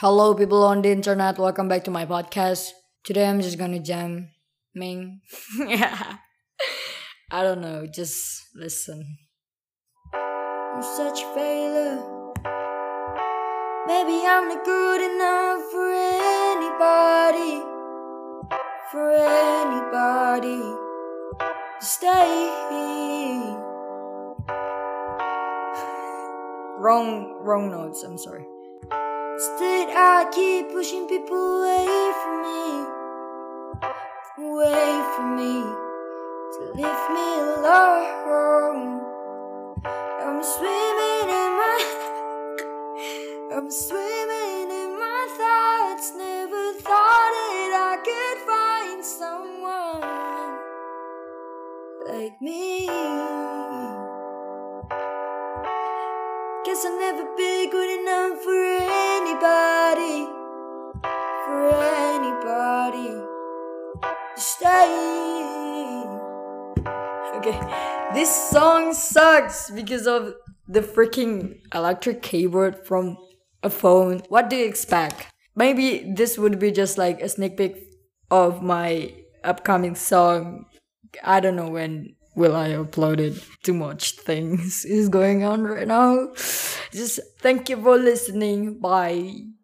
Hello people on the internet, welcome back to my podcast. Today I'm just gonna jamming. I don't know, just listen. I'm such a failure. Maybe I'm not good enough for anybody. For anybody to stay. Wrong notes, I'm sorry. Instead, I keep pushing people away from me, to leave me alone. I'm swimming in my thoughts. Never thought that I could find someone like me. Guess I'll never be good enough for anybody, to stay. Okay, this song sucks because of the freaking electric keyboard from a phone. What do you expect? Maybe this would be just like a sneak peek of my upcoming song. I don't know when will I upload it. Too much things is going on right now. Just thank you for listening. Bye.